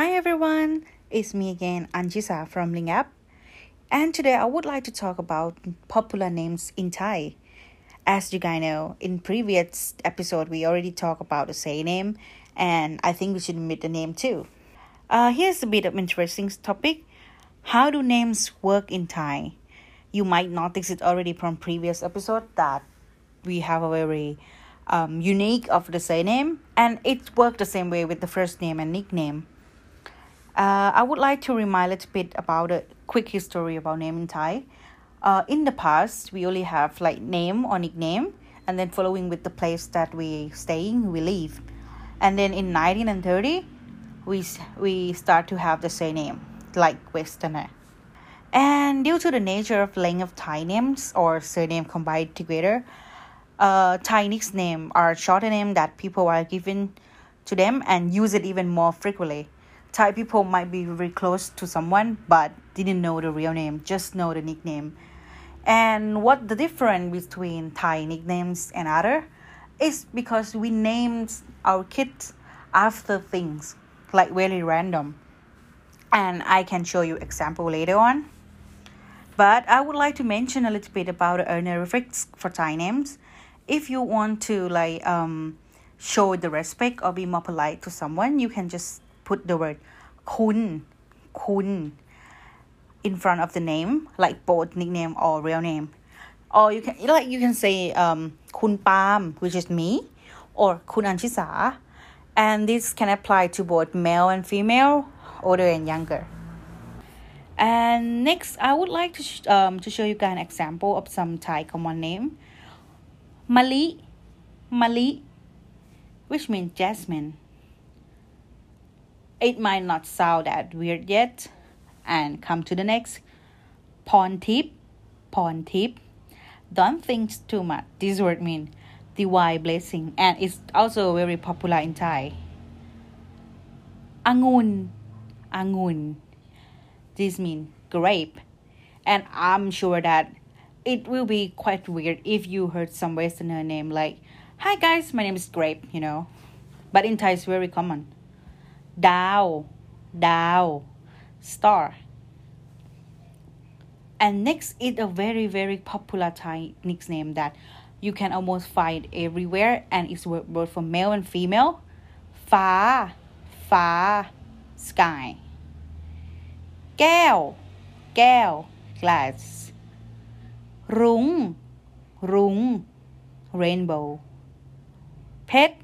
Hi everyone, it's me again, Anchisa from Ling App, and today I would like to talk about popular names in Thai. As you guys know, in previous episode we already talked about the say name, and I think we should admit the name too. Here's a bit of interesting topic. How do names work in Thai? You might notice it already from previous episode that we have a very unique of the say name, and it worked the same way with the first name and nickname. I would like to remind a little bit about a quick history about name in Thai. In the past, we only have like name or nickname, and then following with the place that we staying, we live. And then in 1930, we start to have the same name, like Westerner. And due to the nature of length of Thai names or surname combined together, Thai nicknames are shorter names that people are given to them and use it even more frequently. Thai people might be very close to someone but didn't know the real name, just know the nickname. And what the difference between Thai nicknames and other is because we named our kids after things, like very random. And I can show you example later on. But I would like to mention a little bit about the honorifics for Thai names. If you want to like show the respect or be more polite to someone, you can just put the word Khun in front of the name, like both nickname or real name. Or you can say Khun Palm, which is me, or Khun Anchisa, and this can apply to both male and female, older and younger. And next, I would like to show you guys an example of some Thai common name. Mali, which means jasmine. It might not sound that weird yet. And come to the next. Pond Tip. Don't think too much. This word means divine blessing. And it's also very popular in Thai. Angun. This means grape. And I'm sure that it will be quite weird if you heard some Westerner name like, "Hi guys, my name is Grape," you know. But in Thai it's very common. Dao, star. And next is a very, very popular Thai nickname that you can almost find everywhere, and it's both for male and female. Fa, sky. Kaew, glass. Rung, rainbow. Pet,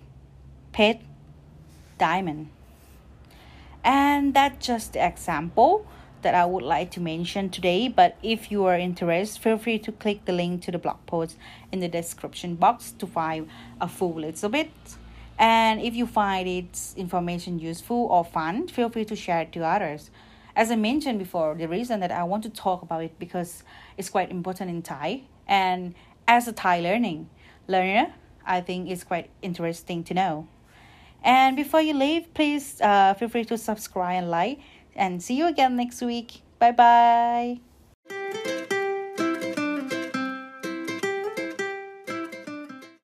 diamond. And that's just the example that I would like to mention today. But if you are interested, feel free to click the link to the blog post in the description box to find a full little bit. And if you find its information useful or fun, feel free to share it to others. As I mentioned before, the reason that I want to talk about it because it's quite important in Thai. And as a Thai learner, I think it's quite interesting to know. And before you leave, please feel free to subscribe and like. And see you again next week. Bye-bye.